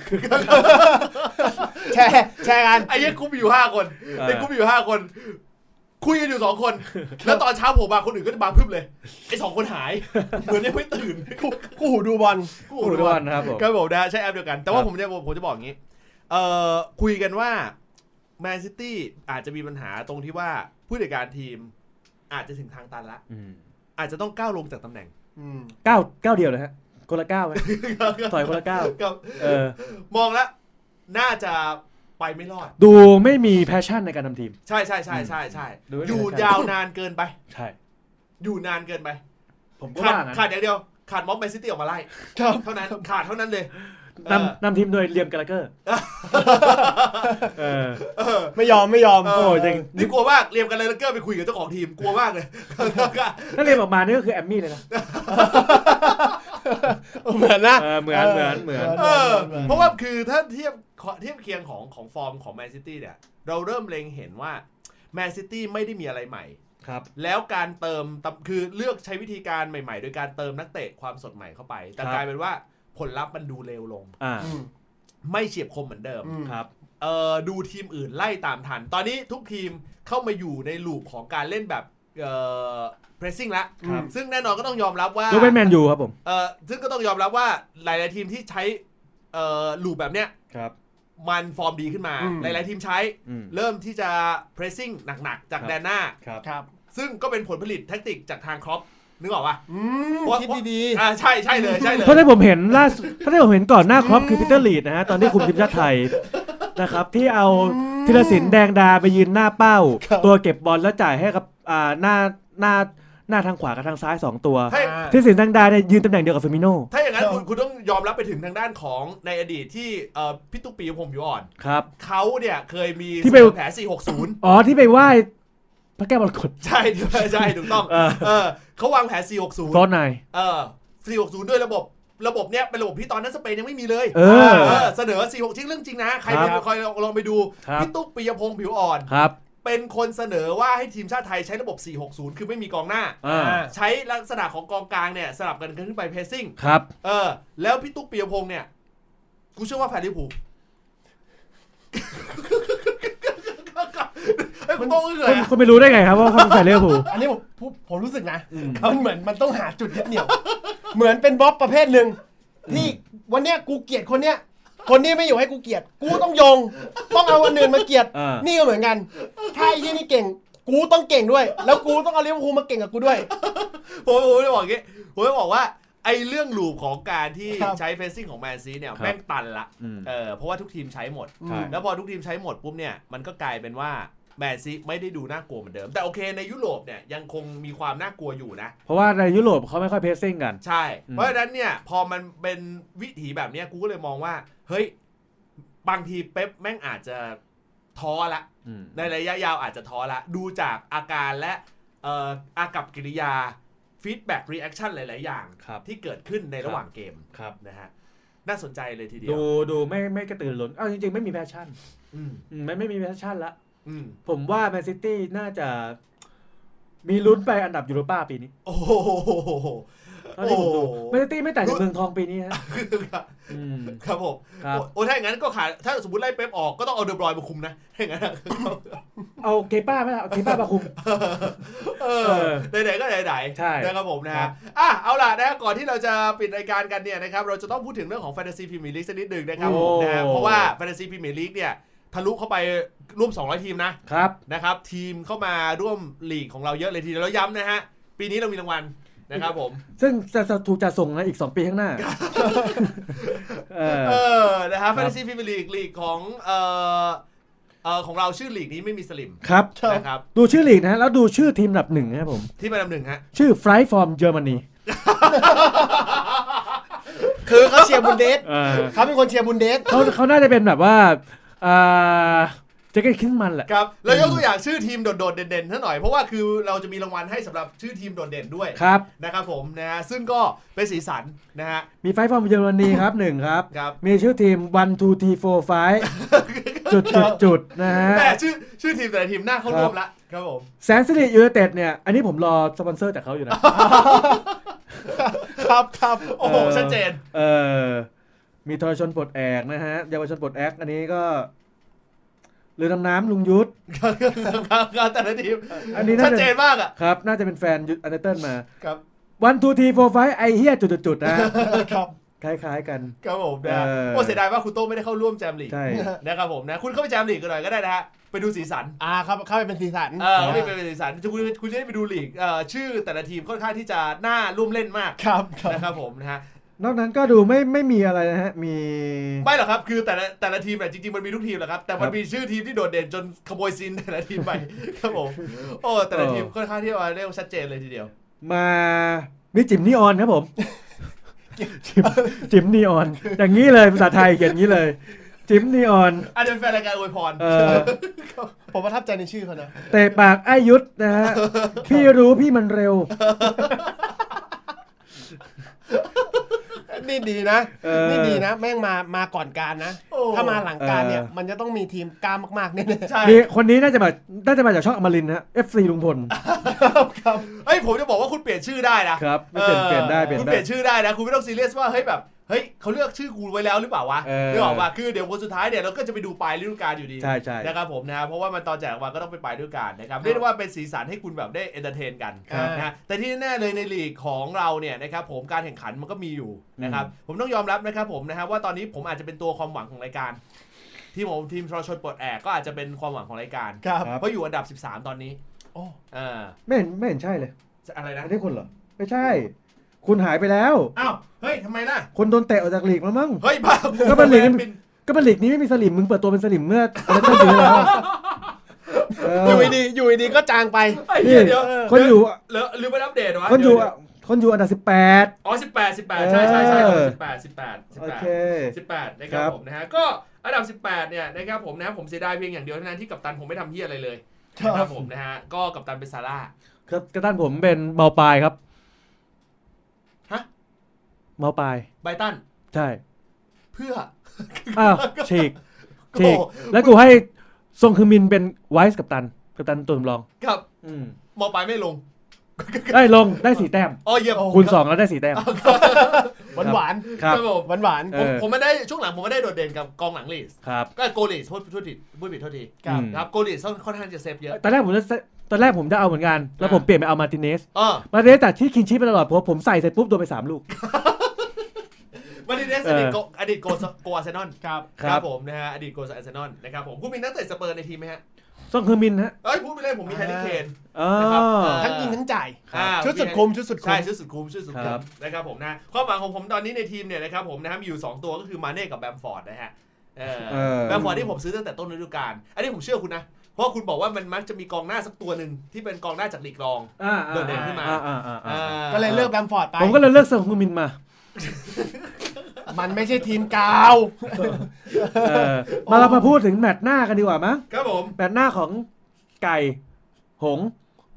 แชร์แชร์กันไอ้เนี่ยกลุ่มอยู่ห้าคนในกลุ่มอยู่ห้าคนคุยกันอยู่สองคนแล้วตอนเช้าผมมาคนอื่นก็จะมาพึบเลยไอ้สองคนหายเหมือนยังไม่ตื่นกูหูดูบอลกูหูดูบอลนะครับผมก็บอกได้ใช้แอปเดียวกันแต่ว่าผมจะผมจะบอกอย่างนี้เอ่อคุยกันว่าแมนซิตี้อาจจะมีปัญหาตรงที่ว่าผู้จัดการทีมอาจจะถึงทางตันละอาจจะต้องก้าวลงจากตำแหน่งก้าวก้าวเดียวเลยฮะคนละก้าวถอยคนละก้าวมองแล้วน่าจะไปไม่รอดดูไม่มีแพชชั่นในการทำทีมใช่ใช่ใช่ใช่ใช่อยู่ยาวนานเกินไปใช่อยู่นานเกินไปผมขาดขาดอย่างเดียวขาดม็อบแมนซิตี้ออกมาไล่เท่านั้นขาดเท่านั้นเลยนำนำทีมโดยเลียมกาลาเกอร์ไม่ยอมไม่ยอมโอ้ยนี่กลัวมากเลียมกาลาเกอร์ไปคุยกับเจ้าของทีมกลัวมากเลยถ้าเลียมออกมานี่ก็คือแอมมี่เลยนะเหมือนนะเหมือนเหมือนเหมือนเพราะว่าคือถ้าเทียบเทียบเคียงของของฟอร์มของแมนซิตี้เนี่ยเราเริ่มเล็งเห็นว่าแมนซิตี้ไม่ได้มีอะไรใหม่ครับแล้วการเติมคือเลือกใช้วิธีการใหม่ๆโดยการเติมนักเตะความสดใหม่เข้าไปแต่กลายเป็นว่าผลลัพธ์มันดูเร็วลงไม่เฉียบคมเหมือนเดิมครับเอ่อดูทีมอื่นไล่ตามทันตอนนี้ทุกทีมเข้ามาอยู่ในลูปของการเล่นแบบเอ่อ pressing ละซึ่งแน่นอนก็ต้องยอมรับว่ายกเว้นแมนยูครับผมเอ่อซึ่งก็ต้องยอมรับว่าหลายๆทีมที่ใช้เอ่อลูปแบบเนี้ยครับมันฟอร์มดีขึ้นมาหลายๆทีมใช้เริ่มที่จะ pressing หนักๆจากแดนหน้าครับซึ่งก็เป็นผลผลิตแทคติกจากทางครอปนึกออกป่ะคิดดีๆอ่าใช่ใช่เลยใช่เลยเพราะที่ผมเห็นล่าสุดเพราะที่ผมเห็นก่อนหน้าครอปคือปีเตอร์ลีดนะฮะตอนที่คุมทีมชาติไทยนะครับที่เอาธีรศิลป์แดงดาไปยืนหน้าเป้าตัวเก็บบอลแล้วจ่ายให้กับอ่าหน้าหน้าหน้าทางขวากับทางซ้ายสองตัวธีรศิลป์แดงดาเนี่ยยืนตำแหน่งเดียวกับเฟมิโน่ถ้าอย่างนั้นคุณคุณต้องยอมรับไปถึงทางด้านของในอดีตที่เอ่อพี่ตุ๊กปีผมอยู่อ่อนครับเขาเนี่ยเคยมีที่เป็นแผลสี่หกศูนย์อ๋อที่ไปไหว้ พระแก้วมรกตใช่ใช่ถูกต้องเออเขาวางแผนสี่หกศูนย์ซ้อนในเออสี่หกศูนย์ด้วยระบบระบบเนี้ยเป็นระบบที่ตอนนั้นสเปนยังไม่มีเลยเออเสนอสี่หกชิ้นเรื่องจริงนะใครไปคอยลองไปดูพี่ตุ๊กปิยพงษ์ผิวอ่อนครับเป็นคนเสนอว่าให้ทีมชาติไทยใช้ระบบสี่หกศูนย์คือไม่มีกองหน้าใช้ลักษณะของกองกลางเนี่ยสลับกันขึ้นไปเพสซิ่งครับเออแล้วพี่ตุ๊กปิยพงษ์เนี่ยกูเชื่อว่าแฟนลิเวอร์พูลมันต้องเลยคนไม่รู้ได้ไงครับว่าเขาใส่เลือดผูอันนี้ผมผมรู้สึกนะมันเหมือนมันต้องหาจุดยึดเหนี่ยวเหมือนเป็นบ๊อบประเภทหนึ่งที่วันเนี้ยกูเกลียดคนเนี้ยคนนี้ไม่อยู่ให้กูเกลียดกูต้องยงต้องเอาอันอื่นมาเกลียดนี่ก็เหมือนกันถ้าไอ้ที่นี่เก่งกูต้องเก่งด้วยแล้วกูต้องเอาเลี้ยงกูมาเก่งกับกูด้วยผมผมจะบอกงี้ผมจะบอกว่าไอ้เรื่องลูปของการที่ใช้เฟซซิ่งของแมนซีเนี่ยแม่งตันละเออเพราะว่าทุกทีมใช้หมดแล้วพอทุกทีมใช้หมดปุ๊บเนี่ยมันก็กลายเป็นว่าแมนซีไม่ได้ดูน่ากลัวเหมือนเดิมแต่โอเคในยุโรปเนี่ยยังคงมีความน่ากลัวอยู่นะเพราะว่าในยุโรปเขาไม่ค่อยเพรสซิ่งกันใช่เพราะฉะนั้นเนี่ยพอมันเป็นวิถีแบบนี้กูก็เลยมองว่าเฮ้ยบางทีเป๊ปแม่งอาจจะท้อละในระยะยาวอาจจะท้อละดูจากอาการและเอ่ออากับกิริยาฟีดแบ็กรีแอคชั่นหลายๆอย่างที่เกิดขึ้นในระหว่างเกมนะฮะน่าสนใจเลยทีเดียวดูดูไม่ไม่กระตือรือร้นอ้าวจริงๆไม่มีแพชชั่นไม่ไม่มีแพชชั่นละผมว่าแมนซิตี้น่าจะมีลุ้นไปอันดับยูโรป้าปีนี้โอ้โหตอนนี้ผมดูแมนซิตี้ไม่แต่งเมืองทองปีนี้ฮะครับผมโอ้ถ้าอย่างนั้นก็ขาดถ้าสมมติไล่เป๊ปออกก็ต้องเอาเดอบรอยน์มาคุมนะอย่างนั้นเอาเกป้าไหมเอาเกป้ามาคุมเออไหนๆก็ไหนๆใช่นะครับผมนะฮะอ่ะเอาล่ะนะก่อนที่เราจะปิดรายการกันเนี่ยนะครับเราจะต้องพูดถึงเรื่องของแฟนตาซีพรีเมียร์ลีกสักนิดหนึ่งนะครับนะเพราะว่าแฟนตาซีพรีเมียร์ลีกเนี่ยทะลุเข้าไปร่วมสองร้อยทีมนะครับนะครับทีมเข้ามาร่วมลีกของเราเยอะเลยทีเดียวแล้วย้ำนะฮะปีนี้เรามีรางวัลนะครับผมซึ่งจะถูกจะส่งในอีกสองปีข้างหน้าเออนะฮะแฟนตาซีพรีเมียร์ลีกลีกของเอ่อเอ่อของเราชื่อลีกนี้ไม่มีสลิมครับนะครับดูชื่อลีกนะฮะแล้วดูชื่อทีมอันดับหนึ่งครับผมทีมอันดับหนึ่งฮะชื่อ Fly from Germany คือเขาเชียร์บุนเดสเขาเป็นคนเชียร์บุนเดสเขาเขาน่าจะเป็นแบบว่าอ่าจะเกิดขึ้นมันแหละครับแล้วยกตัวอย่างชื่อทีมโดดๆเด่นๆซะหน่อยเพราะว่าคือเราจะมีรางวัลให้สำหรับชื่อทีมโดดเด่นด้วยครับนะครับผมนะฮะซึ่งก็เป็นสีสันนะฮะมีไฟฟอร์มเยอรมนีครับหนึ่งครับมีชื่อทีมหนึ่ง สอง สาม สี่ ห้า จุดๆนะฮะแต่ชื่อชื่อทีมแต่ละทีมหน้าเข้าร่วมละครับผมแสนสิริยูไนเต็ดเนี่ยอันนี้ผมรอสปอนเซอร์จากเขาอยู่นะครับครับโอ้โหชัดเจนเออมีทอยชนปลดแอกนะฮะเยาวชนปลดแอกอันนี้ก็เรือดำน้ำลุงยุทธครับแต่ละทีมอันนี้ชัดเจนมากอ่ะครับน่าจะเป็นแฟนยุทธอันเดอร์เติ้ลมาครับวันทูทีโฟร์ไฟไอเฮียจุดๆนะครับคล้ายๆกันครับผมนะโอ้เสียดายว่าคุณโต้ไม่ได้เข้าร่วมแจมลีกนะครับผมนะคุณเข้าไปแจมลีกกันหน่อยก็ได้นะฮะไปดูสีสันอ่าครับเข้าไปเป็นสีสันเออไม่เป็นสีสันคุณคุณจะได้ไปดูลีกเอ่อชื่อแต่ละทีมค่อนข้างที่จะน่าร่วมเล่นมากครับนะครับผมนะฮะนอกนั้นก็ดูไม่ไม่มีอะไรนะฮะมีไม่หรอกครับคือแต่ละแต่ละทีมเนี่ยจริงๆมันมีทุกทีมแหละครับแต่มันมีชื่อทีมที่โดดเด่นจนขโมยซีนแต่ละทีมไปครับผมโอ้แต่ละทีมค่อนข้างที่จะเรียกชัดเจนเลยทีเดียวมามีจิมนีออนครับผมจิมนีออนอย่างนี้เลยภาษาไทยเขียนอย่างนี้เลยจิมนีออนอาจจะเป็นแฟนรายการอวยพรผมประทับใจในชื่อเขานะเตะปากไอ้ยุทธนะฮะพี่รู้พี่มันเร็วนี่ดีนะนี่ดีนะแม่งมามาก่อนการนะถ้ามาหลังการเนี่ยมันจะต้องมีทีมกล้ามากๆแน่ๆใช่คนนี้น่าจะมาน่าจะมาจากช่องอมรินทร์ฮะ เอฟ ซี ลุงพลครับเฮ้ยผมจะบอกว่าคุณเปลี่ยนชื่อได้นะครับเปลี่ยนเปลี่ยนได้เปลี่ยนได้คุณเปลี่ยนชื่อได้นะคุณไม่ต้องซีเรียสว่าเฮ้ยแบบเฮ้ยเขาเลือกชื่อกูไว้แล้วหรือเปล่าวะหรือเปล่าวะคือเดี๋ยวคนสุดท้ายเนี่ยเราก็จะไปดูปลายฤดูกาลอยู่ดีนะครับผมนะเพราะว่ามันตอนแจกวันก็ต้องไปปลายฤดูกาลนะครับเรียกว่าเป็นสีสันให้คุณแบบได้เอนเตอร์เทนกันนะแต่ที่แน่เลยในลีกของเราเนี่ยนะครับผมการแข่งขันมันก็มีอยู่นะครับผมต้องยอมรับนะครับผมนะครับว่าตอนนี้ผมอาจจะเป็นตัวความหวังของรายการที่ผมทีมทรชนปลดแอกก็อาจจะเป็นความหวังของรายการเพราะอยู่อันดับสิบสามตอนนี้โอ้ไม่เห็นไม่เห็นใช่เลยอะไรนะนี่คุณเหรอไม่ใช่คุณหายไปแล้วอ้าวเฮ้ยทำไมล่ะคนโดนเตะออกจากลีกมามั้งเฮ้ยบ้าก็เป็นลีกก็เป็นลีกนี้ไม่มีสลิมมึงเปิดตัวเป็นสลิมเมื่อแล้วตั้งปีแล้วอยู่ดีอยู่ดีก็จางไปคนอยู่หรือไม่อัปเดตวะคนอยู่คนอยู่อันดับสิบแปดอ๋อสิบแปดสิบแปดใช่ใช่ใช่สิบแปดสิบแปดสิบแปดสิบแปดนะครับผมนะฮะก็อันดับสิบแปดเนี่ยนะครับผมนะผมเสียดายเพียงอย่างเดียวเท่านั้นที่กัปตันผมไม่ทำเหี้ยอะไรเลย นะครับผมนะฮะก็กัปตันเป็นซาร่าครับกัปตันผมเป็นเมาปายครับฮะเมาปายไบตันใช่เพื่ออ้าวเชกเชกแล้วกูให้ซงคึมินเป็นไวส์กัปตันกัปตันตัวสำรองครับอืมเมาปายไม่ลงได้ลงได้สี่แต้มอ๋อเยี่ยมคุณสองแล้วได้สี่แต้มหวานหวานครับหวานหวานผมผมไม่ได้ช่วงหลังผมไม่ได้โดดเด่นกับกองหลังลีสครับก็โกลีสโทษโทษทีบุ้ยบิดโทษทีครับโกลีสค่อนข้างจะเซฟเยอะตอนแรกผมจะตอนแรกผมจะเอาเหมือนกันแล้วผมเปลี่ยนไปเอามาติเนสมาติเนสแต่ที่คินชิปตลอดเพราะผมใส่เสร็จปุ๊บโดนไปสามลูกมาติเนสอดีตอดีตโกโกอาร์เซนอลครับครับผมนะฮะอดีตโกอาร์เซนอลนะครับผมคุณมีนักเตะสเปอร์ในทีมไหมฮะซงคึมินฮะเอ้ยพูดไปเลยผมมีแฮร์รี่เคนนะครับทั้งยิงทั้งจ่ายชุดสุดคุ้มชุดสุดคุ้มใช่ชุดสุดคุ้มชุดสุดคุ้มนะครับผมนะข้อหมายของผมตอนนี้ในทีมเนี่ยนะครับผมนะฮะมีอยู่สองตัวก็คือมาเน่กับแบมฟอร์ดนะฮะแบมฟอร์ดที่ผมซื้อตั้งแต่ต้นฤดูกาลอันนี้ผมเชื่อคุณนะเพราะคุณบอกว่ามันมักจะมีกองหน้าสักตัวหนึ่งที่เป็นกองหน้าจากลีกรองโดดเด่นขึ้นมาก็เลยเลิกแบมฟอร์ดไปผมก็เลยเลิกซงคึมินมามันไม่ใช่ทีมกาวมาเรามาพูดถึงแมตช์หน้ากันดีกว่ามั้งครับผมแมตช์หน้าของไก่หง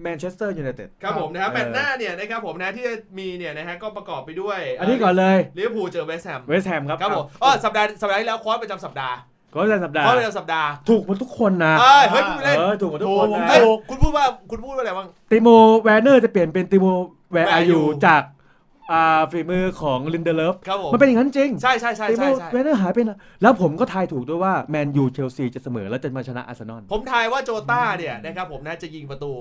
แมนเชสเตอร์ยูไนเต็ดครับผมนะครับแมตช์หน้าเนี่ยนะครับผมนะที่มีเนี่ยนะฮะก็ประกอบไปด้วยอันนี้ก่อนเลยลิเวอร์พูลเจอเวสต์แฮมเวสต์แฮมครับครับผมอ๋อสัปดาห์สัปดาห์ที่แล้วโค้ชประจำสัปดาห์โค้ชประจำสัปดาห์โค้ชประจำสัปดาห์ถูกหมดทุกคนนะเฮ้ยคุณเล่นถูกหมดทุกคนคุณพูดว่าคุณพูดว่าอะไรบ้างติโมแวร์เนอร์จะเปลี่ยนเป็นติโมแวร์อายูจากฝีมือของลินเดเลฟมันเป็นอย่างนั้นจริงใช่ใช่ใช่เวเนอร์หายไปนะแล้วผมก็ทายถูกด้วยว่าแมนยูเชลซีจะเสมอแล้วจะมาชนะอาร์เซนอลผมทายว่าโจต้าเนี่ยนะครับผมน่าจะยิงประตู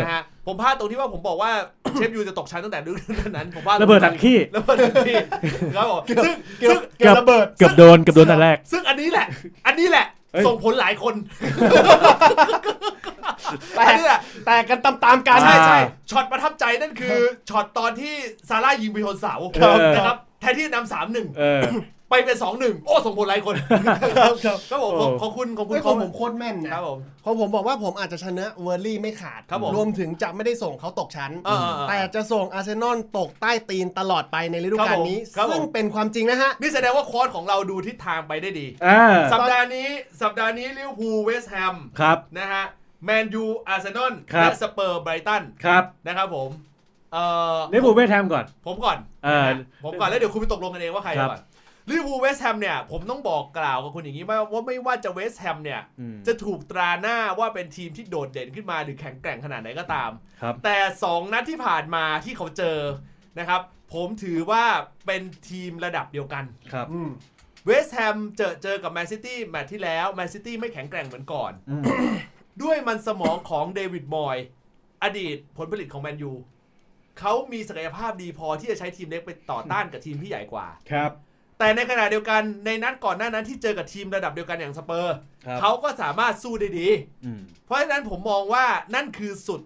นะฮะผมพลาดตรงที่ว่าผมบอกว่าเชฟยูจะตกชั้นตั้งแต่ฤดูกาลนั้นผมพลาดระเบิดทังขี้ระเบิดทังขี้ครับผมซึ่งเกือบระเบิดเกือบโดนเกือบโดนอันแรกซึ่งอันนี้แหละอันนี้แหละส่งผลหลายคนแต่แต่กันตามๆกันใช่ใช่ช็อตประทับใจนั่นคือช็อตตอนที่ซาร่ายิงไปชนเสานะครับแทนที่นำสามหนึ่งไปเป็นสองหนึ่งโอ้ส่งผลหลายคนครับผมขอบคุณขอบคุณของผมโคตรแม่นนะครับผมของผมบอกว่าผมอาจจะชนะเวอร์ลี่ไม่ขาดรวมถึงจะไม่ได้ส่งเขาตกชั้นแต่จะส่งอาร์เซนอลตกใต้ตีนตลอดไปในฤดูกาลนี้ซึ่งเป็นความจริงนะฮะนี่แสดงว่าโค้ชของเราดูทิศทางไปได้ดีสัปดาห์นี้สัปดาห์นี้ลิเวอร์พูลเวสต์แฮมนะฮะแมนยูอาร์เซนอลและสเปอร์ไบรตันนะครับผมเอ่อลิเวอร์พูลเวสต์แฮมก่อนผมก่อนผมก่อนแล้วเดี๋ยวคุณไปตกลงกันเองว่าใครก่อนลิเวอร์พูลเวสต์แฮมเนี่ยผมต้องบอกกล่าวกับคุณอย่างนี้ว่าไม่ว่าจะเวสต์แฮมเนี่ยจะถูกตราหน้าว่าเป็นทีมที่โดดเด่นขึ้นมาหรือแข็งแกร่งขนาดไหนก็ตามแต่สองนัดที่ผ่านมาที่เขาเจอนะครับผมถือว่าเป็นทีมระดับเดียวกันครับเวสต์แฮมเจอเจอกับแมนซิตี้แมตช์ที่แล้วแมนซิตี้ไม่แข็งแกร่งเหมือนก่อนด้วยมันสมองของเดวิดมอยอดีตผลผลิตของแมนยูเขามีศักยภาพดีพอที่จะใช้ทีมเล็กไปต่อต้านกับทีมที่ใหญ่กว่าครับแต่ในขณะเดียวกันในนัดก่อนหน้านั้นที่เจอกับทีมระดับเดียวกันอย่างสเปอร์เขาก็สามารถสู้ได้ดีเพราะฉะนั้นผมมองว่านั่นคือสุด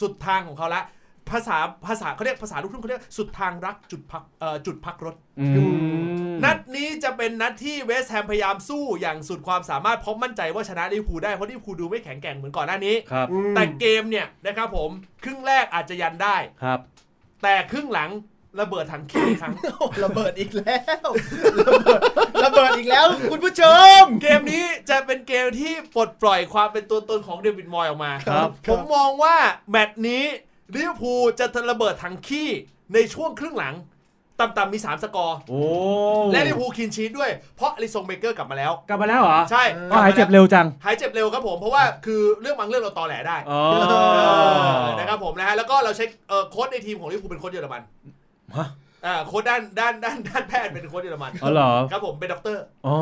สุดทางของเขาละภาษาภาษาเขาเรียกภาษาลูกทุ่งเขาเรียกสุดทางรักจุดพักเอ่อจุดพักรถนัดนี้จะเป็นนัดที่เวสต์แฮมพยายามสู้อย่างสุดความสามารถเพราะมั่นใจว่าชนะลิเวอร์พูลได้เพราะลิเวอร์พูลดูไม่แข็งแกร่งเหมือนก่อนหน้านี้แต่เกมเนี่ยนะครับผมครึ่งแรกอาจจะยันได้ครับแต่ครึ่งหลังระเบิดถังขี้ครั้งระเบิดอีกแล้วระเบิดอีกแล้วคุณผู้ชมเกมนี้จะเป็นเกมที่ปลดปล่อยความเป็นตัวตนของเดวิดมอยออกมาครับผมมองว่าแมตช์นี้ลิเวอร์พูลจะระเบิดถังขี้ในช่วงครึ่งหลังต่ำๆมีสามสกอร์และลิเวอร์พูลคินชีทด้วยเพราะอลิซงเบเกอร์กลับมาแล้วกลับมาแล้วเหรอใช่หายเจ็บเร็วจังหายเจ็บเร็วครับผมเพราะว่าคือเรื่องบางเรื่องเราตอแหลได้นะครับผมนะฮะแล้วก็เราใช้โค้ชในทีมของลิเวอร์พูลเป็นโค้ชเยอรมันอ่าโค้ชด้านด้านด้านด้านแพทย์เป็นโค้ชเยอรมันอ๋อเหรอครับผมเป็นด็อกเตอร์อ๋อ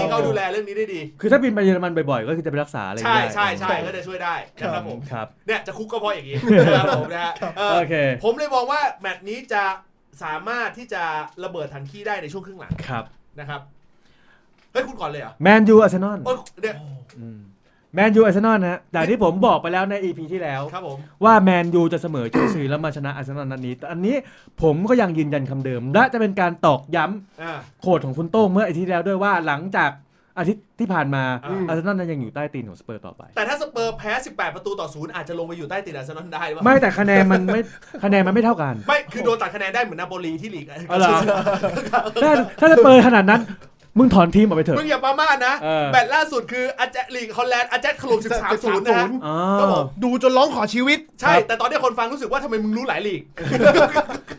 ที่เขาดูแลเรื่องนี้ได้ดีคือถ้าบินไปเยอรมันบ่อยๆก็คือจะไปรักษาอะไรได้ใช่ใช่ใช่ก็จะช่วยได้นะครับผมครับเนี่ยจะคุกก็พออย่างนี้นะครับผมนะฮะโอเคผมเลยมองว่าแมตช์นี้จะสามารถที่จะระเบิดถังขี้ได้ในช่วงครึ่งหลังครับนะครับเฮ้ยคุณก่อนเลยเหรอแมนยูอาร์เซนอลเนี่ยแมนยูอาร์เซนอลนะฮะแต่ที่ผมบอกไปแล้วใน อี พี ที่แล้วว่าแมนยูจะเสมอเชลซีแล้วมาชนะอาร์เซนอลนัดนี้แต่อันนี้ผมก็ยังยืนยันคำเดิมและจะเป็นการตอกย้ำโคดของคุณโต้งเมื่ออาทิตย์ที่แล้วด้วยว่าหลังจากอาทิตย์ที่ผ่านมาอาร์เซนอลนั้นยังอยู่ใต้ตีนของสเปอร์ต่อไปแต่ถ้าสเปอร์แพ้สิบแปดประตูต่อศูนย์อาจจะลงไปอยู่ใต้ตีนอาร์เซนอลได้ไม่แต่คะแนนมันไม่คะแนนมันไม่เท่ากันไม่คือโดนตัดคะแนนได้เหมือนนาโปลีที่ลีกถ้าสเปอร์ขนาดนั้น มึงถอนทีมออกไปเถอะมึงอย่าประมาทนะแบตล่าสุดคืออาเจลีกฮอลแลนด์อาเจตขลุ่มสิบสาม ศูนย์นะก็บอกดูจนร้องขอชีวิตใช่แต่ตอนนี้คนฟังรู้สึกว่าทำไมมึงรู้หลายลีก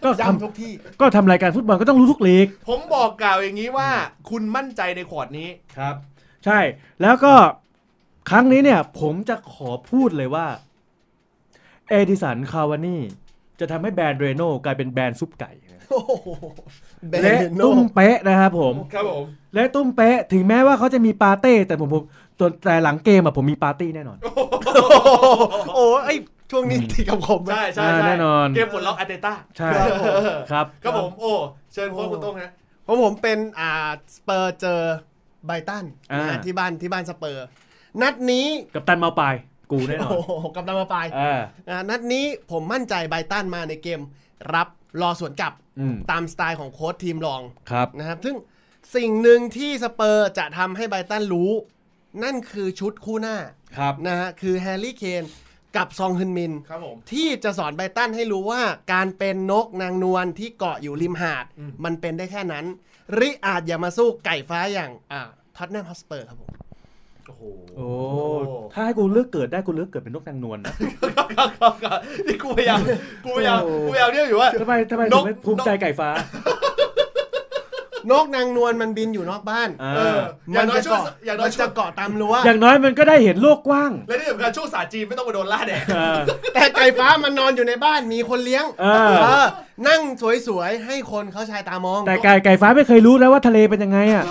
ก็ทำทุกที่ก็ทำรายการฟุตบอลก็ต้องรู้ทุกลีกผมบอกกล่าวอย่างนี้ว่าคุณมั่นใจในขวดนี้ครับใช่แล้วก็ครั้งนี้เนี่ยผมจะขอพูดเลยว่าเอดิสันคาวานี่จะทำให้แบรนด์เรโน่กลายเป็นแบรนด์ซุปไก่และตุ้มเป๊ะนะครับผมครับผมและตุ้มเป๊ะถึงแม้ว่าเขาจะมีปาเต้แต่ผมผมตัวแต่หลังเกมอ่ะผมมีปาร์ตี้แน่นอนโอ้ไอช่วงนี้ที่กำคมใช่ใช่แน่นอนเกมปลดล็อกอาร์เตต้าใช่ครับครับผมโอ้เชิญโค้ชคุณตุ้งนะเพราะผมเป็นอ่าสเปอร์เจอไบรตันที่บ้านที่บ้านสเปอร์นัดนี้กัปตันมาปลายกูแน่นอนกัปตันมาปลายนัดนี้ผมมั่นใจไบรตันมาในเกมรับรอสวนกลับตามสไตล์ของโค้ชทีมรองนะครับซึ่งสิ่งหนึ่งที่สเปอร์จะทำให้ไบรตันรู้นั่นคือชุดคู่หน้านะฮะคือแฮร์รี่เคนกับซองฮึนมินที่จะสอนไบรตันให้รู้ว่าการเป็นนกนางนวลที่เกาะอยู่ริมหาดมันเป็นได้แค่นั้นริอาจอย่ามาสู้ไก่ฟ้าอย่างท็อตแนมฮอตสเปอร์ครับผมโอ้โหถ้าให้กูเลือกเกิดได้กูเลือกเกิดเป็นนกนางนวลนะนี่กูพยายามกูพยายามกูพยายามเรียกอยู่ว่าทำไมทำไมถึงภูมิใจไก่ฟ้านกนางนวลมันบินอยู่นอกบ้านมันจะเกาะมันจะเกาะตามรั้วอย่างน้อยมันก็ได้เห็นโลกกว้างและที่สำคัญช่วงศาสตร์จีนไม่ต้องมาโดนล่าแดดแต่ไก่ฟ้ามันนอนอยู่ในบ้านมีคนเลี้ยงนั่งสวยๆให้คนเขาชายตามองแต่ไก่ไก่ฟ้าไม่เคยรู้นะว่าทะเลเป็นยังไงอ่ะ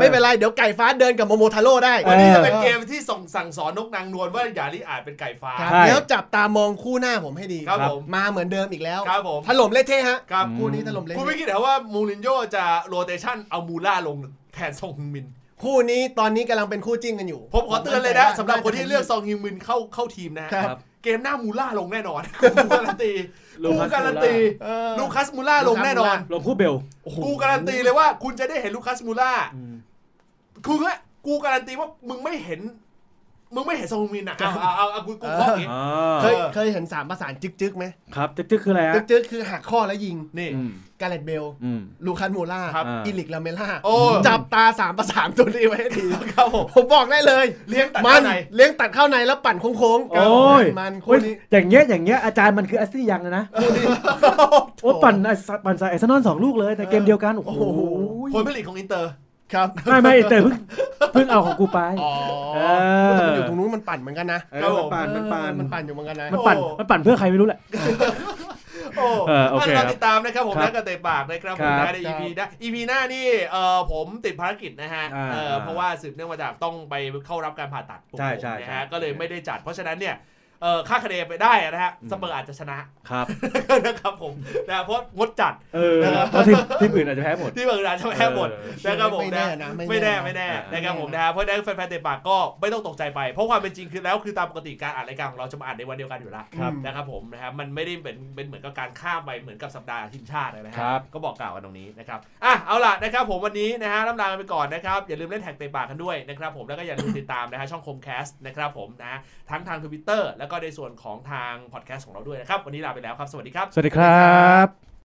ไม่เป็นไรเดี๋ยวไก่ฟ้าเดินกับโมโมทาโร่ได้วันนี้จะเป็นเกมที่ส่งสั่งสอนนกนางนวลว่าอย่าลิอาจเป็นไก่ฟ้าแล้วจับตามองคู่หน้าผมให้ดีครับผมมาเหมือนเดิมอีกแล้วครับผมถล่มเละเทะฮะครับคู่นี้ถล่มเละคุณไม่คิดเหรอว่ามูรินโญ่จะโรเตชั่นเอามูล่าลงแทนซองฮึงมินคู่นี้ตอนนี้กำลังเป็นคู่จิ้นกันอยู่ผมขอเตือนเลยนะสำหรับคนที่เลือกซองฮึงมินเข้าเข้าทีมนะครับเกมหน้ามูล่าลงแน่นอนกูการันตีกูการันตีลูคัสมูล่าลงแน่นอนลงคู่เบลกูการันตีเลยว่าคุณจะได้เห็นลูคัสมูล่าคือว่ากูการันตีว่ามึงไม่เห็นมึงไม่เห็นซองฮึงมินอ่ะเอาเอาเอากูกูข้อเองเคยเคยเห็นสามประสานจึ๊กจึ๊กไหมครับจึ๊กจึ๊กคืออะไรฮะจึ๊กจึ๊กคือหักข้อแล้วยิงนี่กาเลตเบลลูคัสมูล่าอิลิกลาเมล่าจับตาสามประสานตัวนี้ไว้ให้ดีครับผมผมบอกได้เลยเลี้ยงตัดเข้าในเลี้ยงตัดเข้าในแล้วปั่นโค้งๆโอ้ยมันคนนี้อย่างเงี้ยอย่างเงี้ยอาจารย์มันคืออัสซี่ยังนะโอ้ปั่นปั่นสายอาร์เซนอลสองลูกเลยแต่เกมเดียวกันโอ้โหผลผลิตของอินเตอร์ไม่ไม่แต่เพิ่งเพิ่งเอาของกูไปมันอยู่ตรงนู้นมันปั่นเหมือนกันนะมันปั่นมันปั่นมันปั่นอยู่เหมือนกันนะมันปั่นมันปั่นเพื่อใครไม่รู้แหละโอ้เราติดตามนะครับผมนักกระเตะปากนะครับผมนะใน อี พี นะ อี พี หน้านี่เออผมติดภารกิจนะฮะเออเพราะว่าสืบเนื่องมาจากต้องไปเข้ารับการผ่าตัดใช่ใช่นะฮะก็เลยไม่ได้จัดเพราะฉะนั้นเนี่ยเออค่าคะแนนไปได้นะฮะสเปอร์อาจจะชนะครับนะครับผมนะเพราะงดจัดเออเพราะที่อื่นอาจจะแพ้หมดที่อื่นอาจจะแพ้หมดนะครับผมนะไม่แน่ไม่แน่นะครับผมนะเพราะนั้นแฟนๆเตะปากก็ไม่ต้องตกใจไปเพราะความเป็นจริงคือแล้วคือตามปกติการอ่านรายการของเราจะมาอ่านในวันเดียวกันอยู่แล้วนะครับผมนะครับมันไม่ได้เป็นเป็นเหมือนกับการข้ามไปเหมือนกับสัปดาห์ทีมชาตินะครับก็บอกกล่าวกันตรงนี้นะครับอ่ะเอาล่ะนะครับผมวันนี้นะฮะล่ำลากันไปก่อนนะครับอย่าลืมเล่นแท็กเตะปากกันด้วยนะครับผมแล้วก็อย่าลืมติดตามนะฮะช่องคมแคสต์นะครับผมนะทั้งทาง ทวิตเตอร์แล้วก็ในส่วนของทางพอดแคสต์ของเราด้วยนะครับวันนี้ลาไปแล้วครับสวัสดีครับสวัสดีครับ